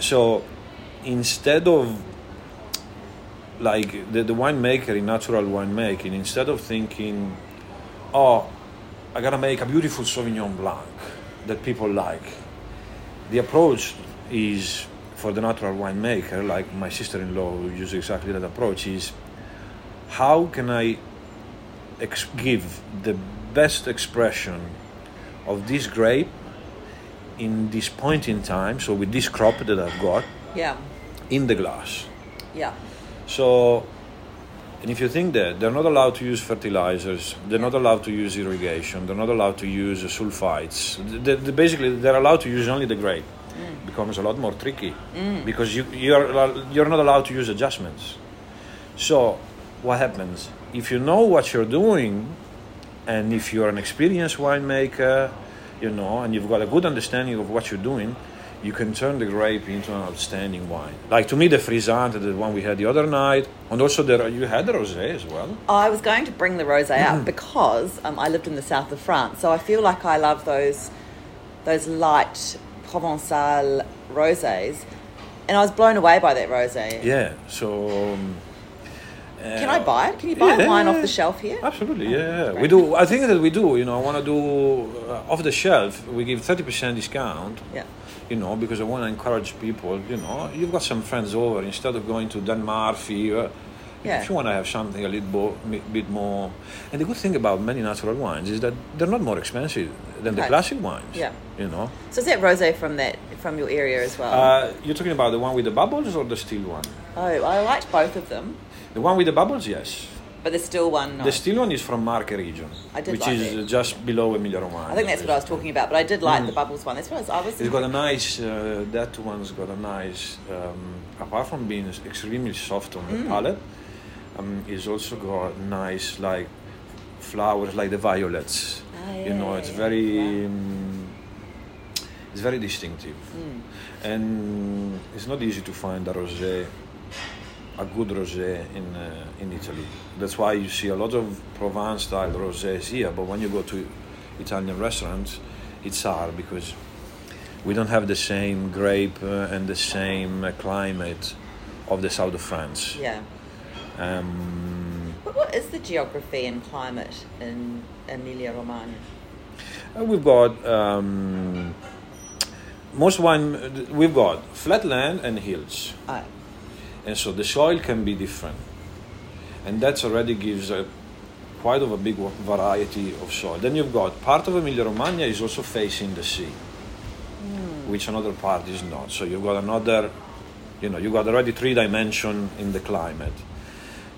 So instead of, like, the winemaker in natural winemaking, instead of thinking, oh, I gotta make a beautiful Sauvignon Blanc that people like. The approach is, for the natural winemaker, like my sister-in-law who uses exactly that approach, is how can I give the best expression of this grape in this point in time, so with this crop that I've got, in the glass. Yeah. So, and if you think that, they're not allowed to use fertilizers, they're not allowed to use irrigation, they're not allowed to use sulfites. Basically, they're allowed to use only the grape. It becomes a lot more tricky because you're not allowed to use adjustments. So, what happens? If you know what you're doing, and if you're an experienced winemaker, you know, and you've got a good understanding of what you're doing, you can turn the grape into an outstanding wine. Like, to me, the Frisante, the one we had the other night, and also you had the rosé as well. I was going to bring the rosé out because I lived in the south of France, so I feel like I love those light Provençal rosés, and I was blown away by that rosé. Yeah, so... can I buy it? Can you buy wine off the shelf here? Absolutely, We do. I think that we do. You know, I want to do off the shelf. We give 30% discount. Yeah. You know, because I want to encourage people. You know, you've got some friends over. Instead of going to Dan Murphy, if you want to have something a little bit more. And the good thing about many natural wines is that they're not more expensive than the classic wines. Yeah. You know. So is that rosé from your area as well? You're talking about the one with the bubbles or the still one? Oh, I liked both of them. The one with the bubbles, yes. But the still one, no. The still one is from Marche region, which is just below Emilia-Romagna. I think that's what I was talking about, but I did like the bubbles one. That's what I was It's got a nice, that one's got a nice, apart from being extremely soft on the palate, it's also got nice, like, flowers, like the violets. It's very distinctive. And it's not easy to find a good rosé in Italy. That's why you see a lot of Provence-style rosés here, but when you go to Italian restaurants, it's hard because we don't have the same grape and the same climate of the south of France. Yeah. What is the geography and climate in Emilia-Romagna? We've got... we've got flat land and hills. Oh. And so the soil can be different, and that already gives quite a big variety of soil. Then you've got part of Emilia-Romagna is also facing the sea, which another part is not. So you've got another, you've got already three dimension in the climate.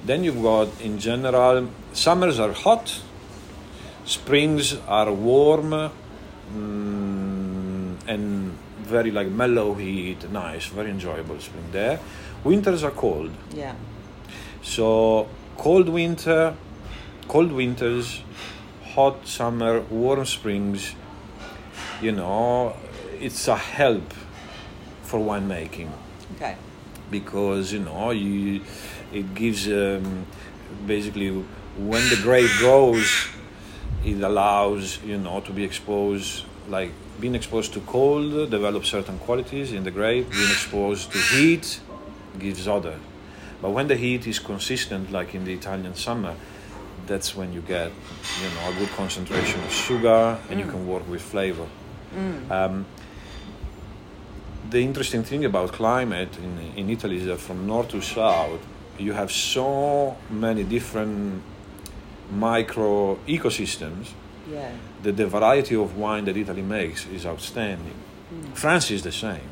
Then you've got, in general, summers are hot, springs are warm, and very like mellow heat, nice, very enjoyable spring there. Winters are cold. Yeah. So cold winters, hot summer, warm springs, it's a help for winemaking. Okay. Because, it gives basically when the grape grows, it allows, to be exposed, like being exposed to cold, develops certain qualities in the grape, being exposed to heat, gives other. But when the heat is consistent, like in the Italian summer, that's when you get a good concentration of sugar and you can work with flavor. The interesting thing about climate in Italy is that from north to south you have so many different micro ecosystems that the variety of wine that Italy makes is outstanding. France is the same.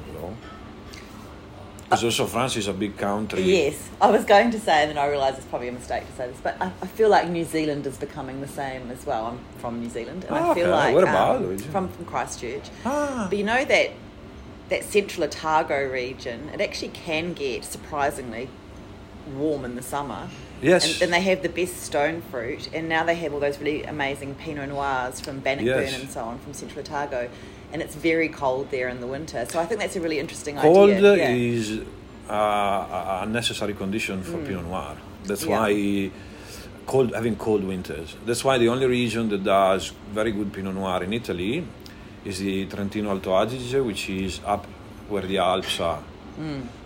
Because also France is a big country. Yes, I was going to say, and then I realised it's probably a mistake to say this, but I feel like New Zealand is becoming the same as well. I'm from New Zealand, and I feel like what about from Christchurch. But that Central Otago region, it actually can get surprisingly warm in the summer. Yes, and they have the best stone fruit, and now they have all those really amazing Pinot Noirs from Bannockburn and so on from Central Otago. And it's very cold there in the winter. So I think that's a really interesting idea. Cold is a necessary condition for Pinot Noir. That's why having cold winters. That's why the only region that does very good Pinot Noir in Italy is the Trentino Alto Adige, which is up where the Alps are.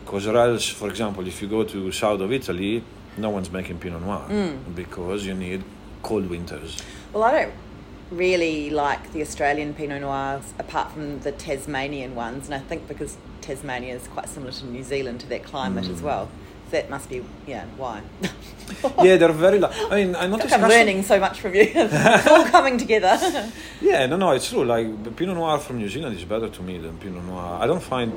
Because else, for example, if you go to south of Italy, no one's making Pinot Noir because you need cold winters. Well, I don't really like the Australian Pinot Noirs, apart from the Tasmanian ones, and I think because Tasmania is quite similar to New Zealand to their climate as well. So that must be, why. Yeah, they're very like. I mean, I'm not discussing... I'm learning so much from you. It's all coming together. Yeah, no, it's true. Like, Pinot Noir from New Zealand is better to me than Pinot Noir. I don't find...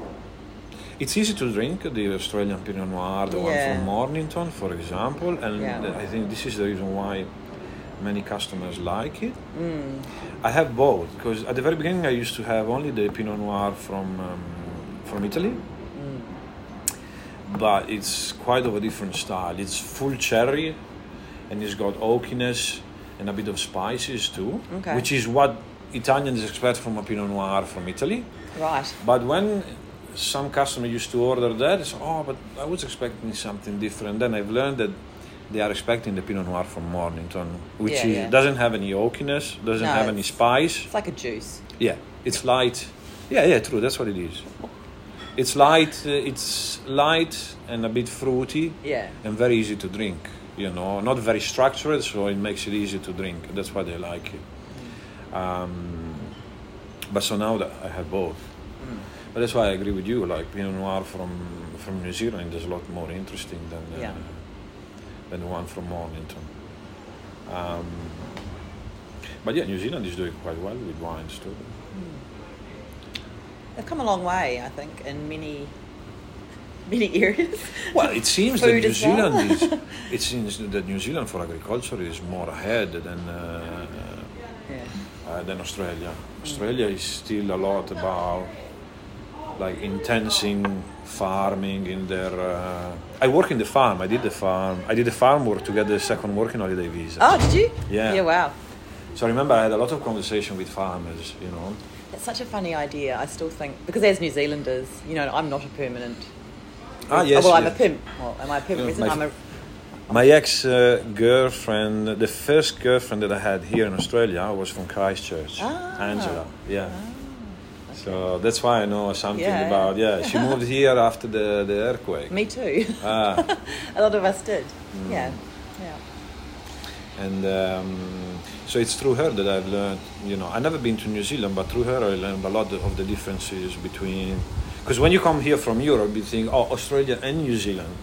It's easy to drink the Australian Pinot Noir, the one from Mornington, for example, and I think this is the reason why many customers like it. I have both, because at the very beginning I used to have only the Pinot Noir from Italy, but it's quite of a different style. It's full cherry, and it's got oakiness and a bit of spices too, which is what Italians expect from a Pinot Noir from Italy. Right. But when some customer used to order that, so, but I was expecting something different. Then I've learned that they are expecting the Pinot Noir from Mornington, which doesn't have any oakiness, doesn't have any spice. It's like a juice. Yeah, it's light. Yeah, true, that's what it is. It's light and a bit fruity and very easy to drink, not very structured, so it makes it easy to drink. That's why they like it. But so now that I have both. But that's why I agree with you, like Pinot Noir from New Zealand is a lot more interesting than the one from Mornington. But New Zealand is doing quite well with wines too. They've come a long way, I think, in many areas. Well, it seems that New Zealand for agriculture is more ahead than Australia. Australia is still a lot about like intensing farming in their. I work in the farm. I did the farm work to get the second working holiday visa. Oh, did you? Yeah. Yeah. Wow. So I remember I had a lot of conversation with farmers. That's such a funny idea. I still think, because as New Zealanders, I'm not a permanent. Am I a permanent resident? My ex-girlfriend, the first girlfriend that I had here in Australia, was from Christchurch. Angela. Yeah. So that's why I know something about, she moved here after the earthquake. Me too. A lot of us did. Yeah. And so it's through her that I've learned, I've never been to New Zealand, but through her I learned a lot of the differences between... Because when you come here from Europe, you think, Australia and New Zealand.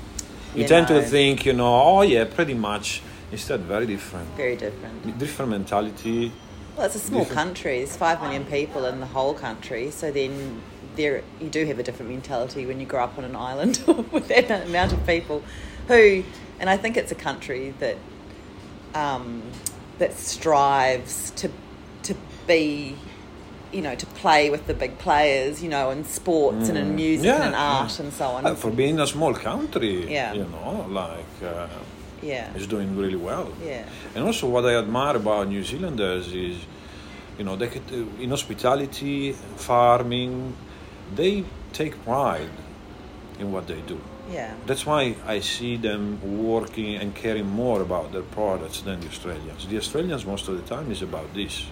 You tend to think, pretty much. Instead, very different. Very different. Different mentality. Well, it's a small country. There's 5 million people in the whole country. So then you do have a different mentality when you grow up on an island with that amount of people and I think it's a country that that strives to be, to play with the big players, in sports and in music and in art and so on. For being a small country, it's doing really well. Yeah. And also what I admire about New Zealanders is, they could, in hospitality, farming, they take pride in what they do. Yeah. That's why I see them working and caring more about their products than the Australians. The Australians most of the time is about this.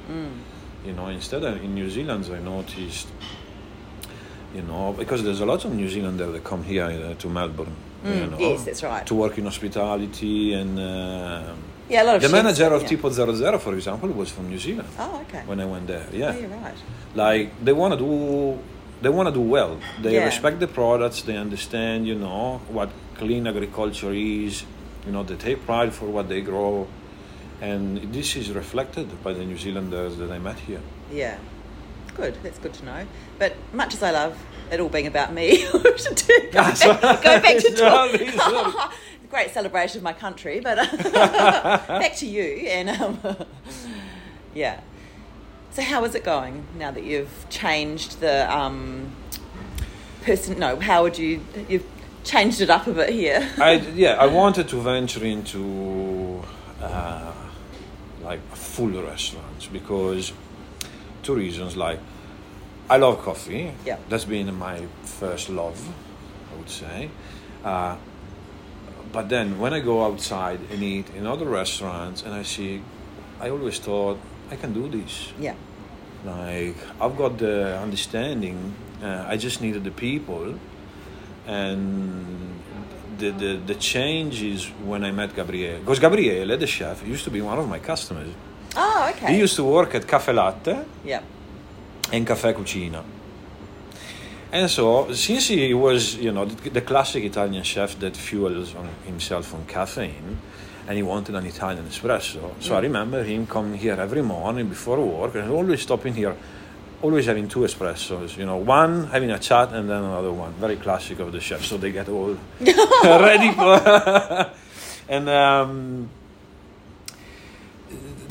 Instead of in New Zealand, I noticed, because there's a lot of New Zealanders that come here to Melbourne. Yes, that's right. To work in hospitality and a lot of the manager of Tipo 00, for example, was from New Zealand. Oh, okay. When I went there, you're right. Like they want to do well. They respect the products. They understand, what clean agriculture is. They take pride for what they grow, and this is reflected by the New Zealanders that I met here. Yeah, good. That's good to know. But much as I love it all being about me, go back to great celebration of my country, but back to you. And so how is it going now that you've changed the you've changed it up a bit here? I wanted to venture into like full restaurants because two reasons. Like, I love coffee. Yeah. That's been my first love, I would say. But then when I go outside and eat in other restaurants and I always thought, I can do this. Yeah. Like, I've got the understanding. I just needed the people. And the change is when I met Gabriele. Because Gabriele, the chef, used to be one of my customers. Oh, okay. He used to work at Caffè Latte and Caffè Cucina. And so, since he was, you know, the classic Italian chef that fuels on himself on caffeine, and he wanted an Italian espresso, so I remember him coming here every morning before work and always stopping here, always having two espressos, you know, one having a chat and then another one. Very classic of the chef, so they get all ready for... And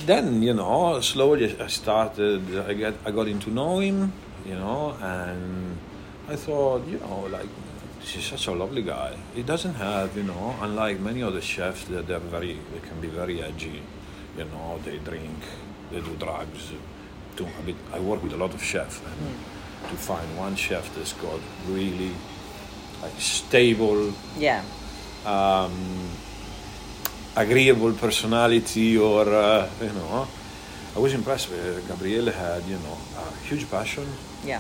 then, you know, slowly I started, I got into know him, you know, and... I thought, you know, like, this is such a lovely guy. He doesn't have, you know, unlike many other chefs that they can be very edgy. You know, they drink, they do drugs. I work with a lot of chefs, and to find one chef that's got really, like, stable, agreeable personality, or you know, I was impressed with Gabriele. Had, you know, a huge passion. Yeah.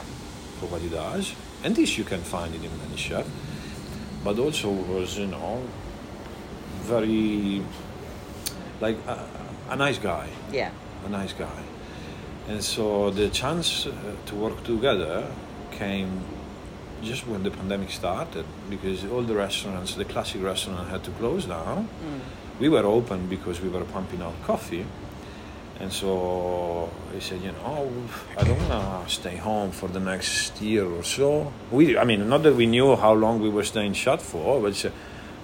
For what he does. And this you can find it in many chefs, but also was, you know, very, like, a nice guy. Yeah. A nice guy. And so the chance to work together came just when the pandemic started, because all the restaurants, the classic restaurant, had to close down. We were open because we were pumping out coffee. And so he said, you know, I don't want to stay home for the next year or so. I mean, not that we knew how long we were staying shut for, but he said,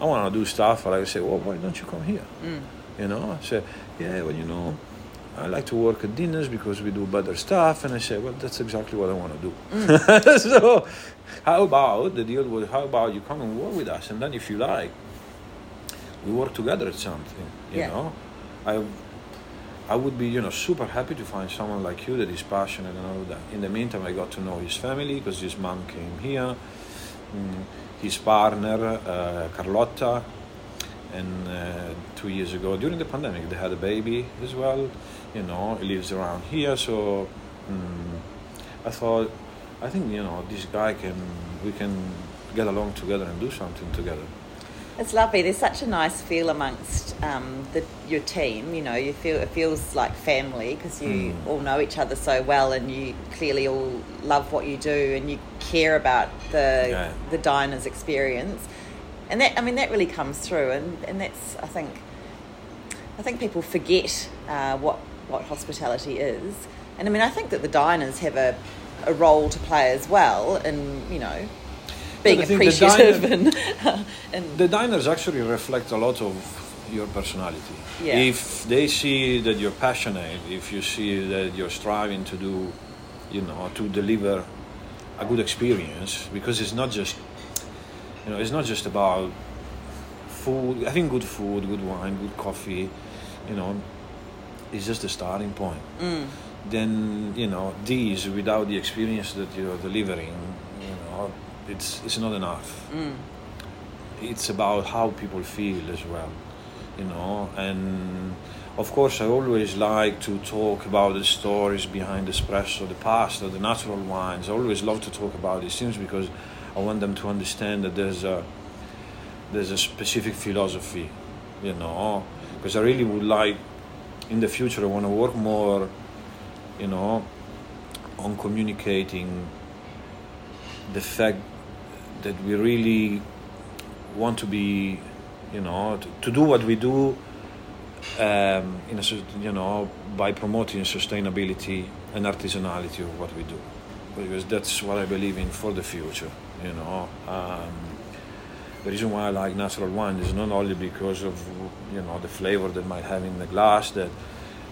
I want to do stuff. And I said, well, why don't you come here? You know, I said, yeah, well, you know, I like to work at dinners because we do better stuff. And I said, well, that's exactly what I want to do. So how about you come and work with us? And then if you like, we work together at something, you know. I would be, you know, super happy to find someone like you that is passionate and all that. In the meantime, I got to know his family because his mom came here, his partner, Carlotta, and 2 years ago, during the pandemic, they had a baby as well. You know, he lives around here, so I thought, I think, you know, this guy we can get along together and do something together. It's lovely. There's such a nice feel amongst your team. You know, it feels like family because you all know each other so well, and you clearly all love what you do, and you care about the diner's experience. And that, I mean, that really comes through, and that's, I think people forget what hospitality is, and I mean, I think that the diners have a role to play as well, and you know. Being appreciative. And the diners actually reflect a lot of your personality. Yeah. If they see that you're passionate, if you see that you're striving to do, you know, to deliver a good experience, because it's not just, you know, it's not just about food. I think good food, good wine, good coffee, you know, is just the starting point. Then, you know, these, without the experience that you're delivering, you know, it's not enough. It's about how people feel as well, you know. And of course, I always like to talk about the stories behind espresso, the pasta, the natural wines. I always love to talk about these things because I want them to understand that there's a specific philosophy, you know. Because I really would like, in the future, I want to work more, you know, on communicating the fact that we really want to be, you know, to do what we do, in a, you know, by promoting sustainability and artisanality of what we do, because that's what I believe in for the future. You know, the reason why I like natural wine is not only because of, you know, the flavor that might have in the glass, that,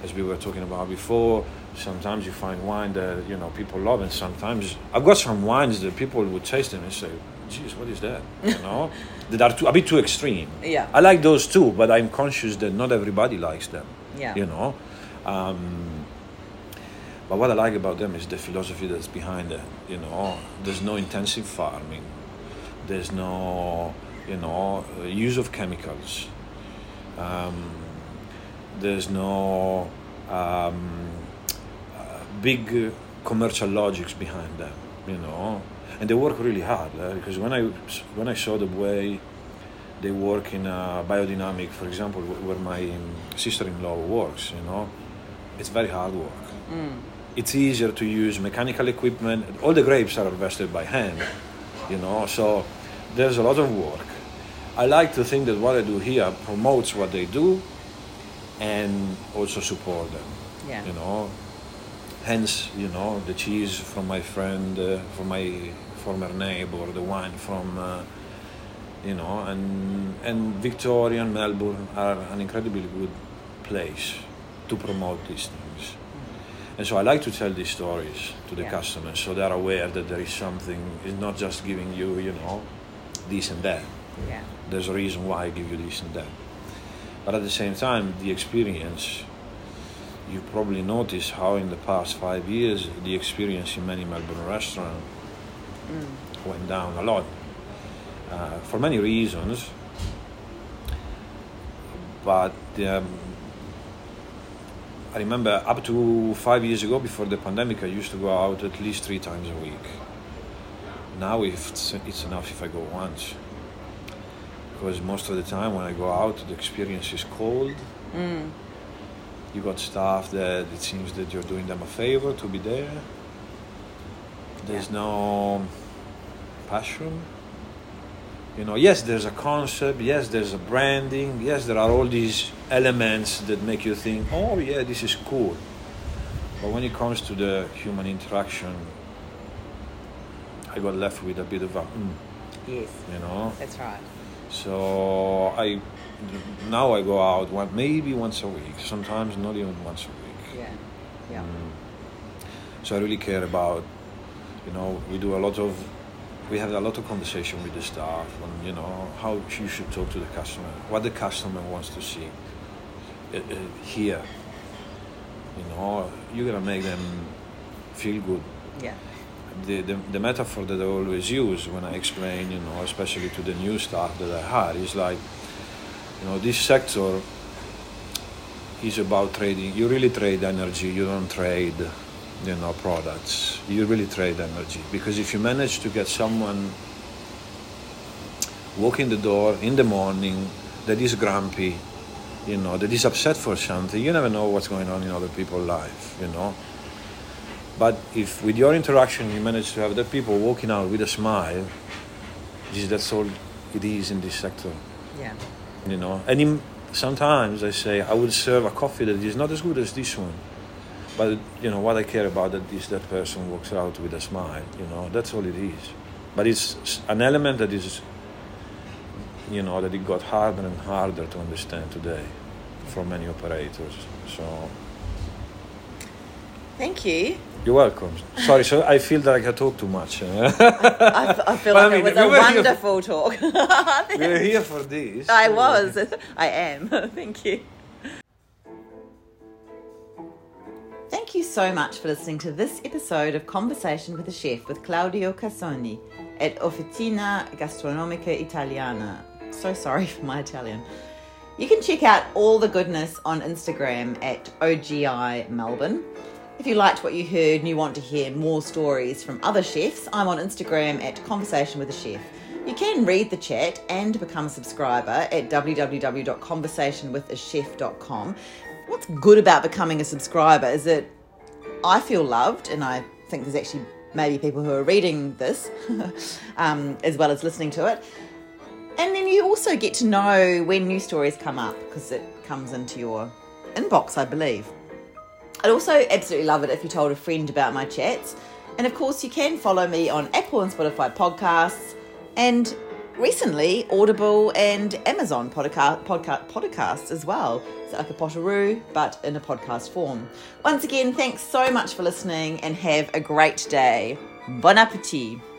as we were talking about before, sometimes you find wine that, you know, people love, and sometimes I've got some wines that people would taste them and say, geez, what is that? You know, that are a bit too extreme. Yeah. I like those too, but I'm conscious that not everybody likes them. Yeah. You know, but what I like about them is the philosophy that's behind it. You know, there's no intensive farming. There's no, you know, use of chemicals. There's no... big commercial logics behind them, you know, and they work really hard, because when I saw the way they work in biodynamic, for example, where my sister-in-law works, you know, it's very hard work. Mm. It's easier to use mechanical equipment. All the grapes are harvested by hand, you know, so there's a lot of work. I like to think that what I do here promotes what they do and also support them, yeah. You know. Hence, you know, the cheese from my friend, from my former neighbor, the wine from, you know, and Victoria and Melbourne are an incredibly good place to promote these things. Mm-hmm. And so I like to tell these stories to the yeah. customers so they're aware that there is something, it's not just giving you, you know, this and that. Yeah. There's a reason why I give you this and that. But at the same time, the experience, you probably noticed how in the past 5 years, the experience in many Melbourne restaurants went down a lot. For many reasons, but I remember up to 5 years ago, before the pandemic, I used to go out at least 3 times a week. Now it's enough if I go once. Because most of the time when I go out, the experience is cold. Mm. You got staff that it seems that you're doing them a favor to be there. There's no passion. You know, yes, there's a concept. Yes, there's a branding. Yes, there are all these elements that make you think, oh, yeah, this is cool. But when it comes to the human interaction, I got left with a bit of a Yes. You know? That's right. So now I go out maybe once a week, sometimes not even once a week. Yeah, yeah. So I really care about, you know, we have a lot of conversation with the staff on, you know, how you should talk to the customer, what the customer wants to see here. You know, you're gonna make them feel good. Yeah. The metaphor that I always use when I explain, you know, especially to the new staff that I hire, is like, you know, this sector is about trading. You really trade energy. You don't trade, you know, products. You really trade energy, because if you manage to get someone walking the door in the morning that is grumpy, you know, that is upset for something, you never know what's going on in other people's life, you know. But if with your interaction you manage to have the people walking out with a smile, that's all it is in this sector. Yeah. You know, and sometimes I say I would serve a coffee that is not as good as this one, but you know what I care about is that person walks out with a smile. You know, that's all it is. But it's an element that is, you know, that it got harder and harder to understand today, for many operators. So. Thank you. You're welcome. Sorry, so I feel like I talk too much. I feel like it was a wonderful talk. We were here for this. I was. I am. Thank you. Thank you so much for listening to this episode of Conversation with a Chef with Claudio Casoni at Officina Gastronomica Italiana. So sorry for my Italian. You can check out all the goodness on Instagram at OGI Melbourne. If you liked what you heard and you want to hear more stories from other chefs, I'm on Instagram at Conversation with a Chef. You can read the chat and become a subscriber at www.conversationwithachef.com. What's good about becoming a subscriber is that I feel loved, and I think there's actually maybe people who are reading this as well as listening to it. And then you also get to know when new stories come up, because it comes into your inbox, I believe. I'd also absolutely love it if you told a friend about my chats. And of course, you can follow me on Apple and Spotify podcasts, and recently Audible and Amazon podcasts as well. It's like a potteroo, but in a podcast form. Once again, thanks so much for listening and have a great day. Bon appétit.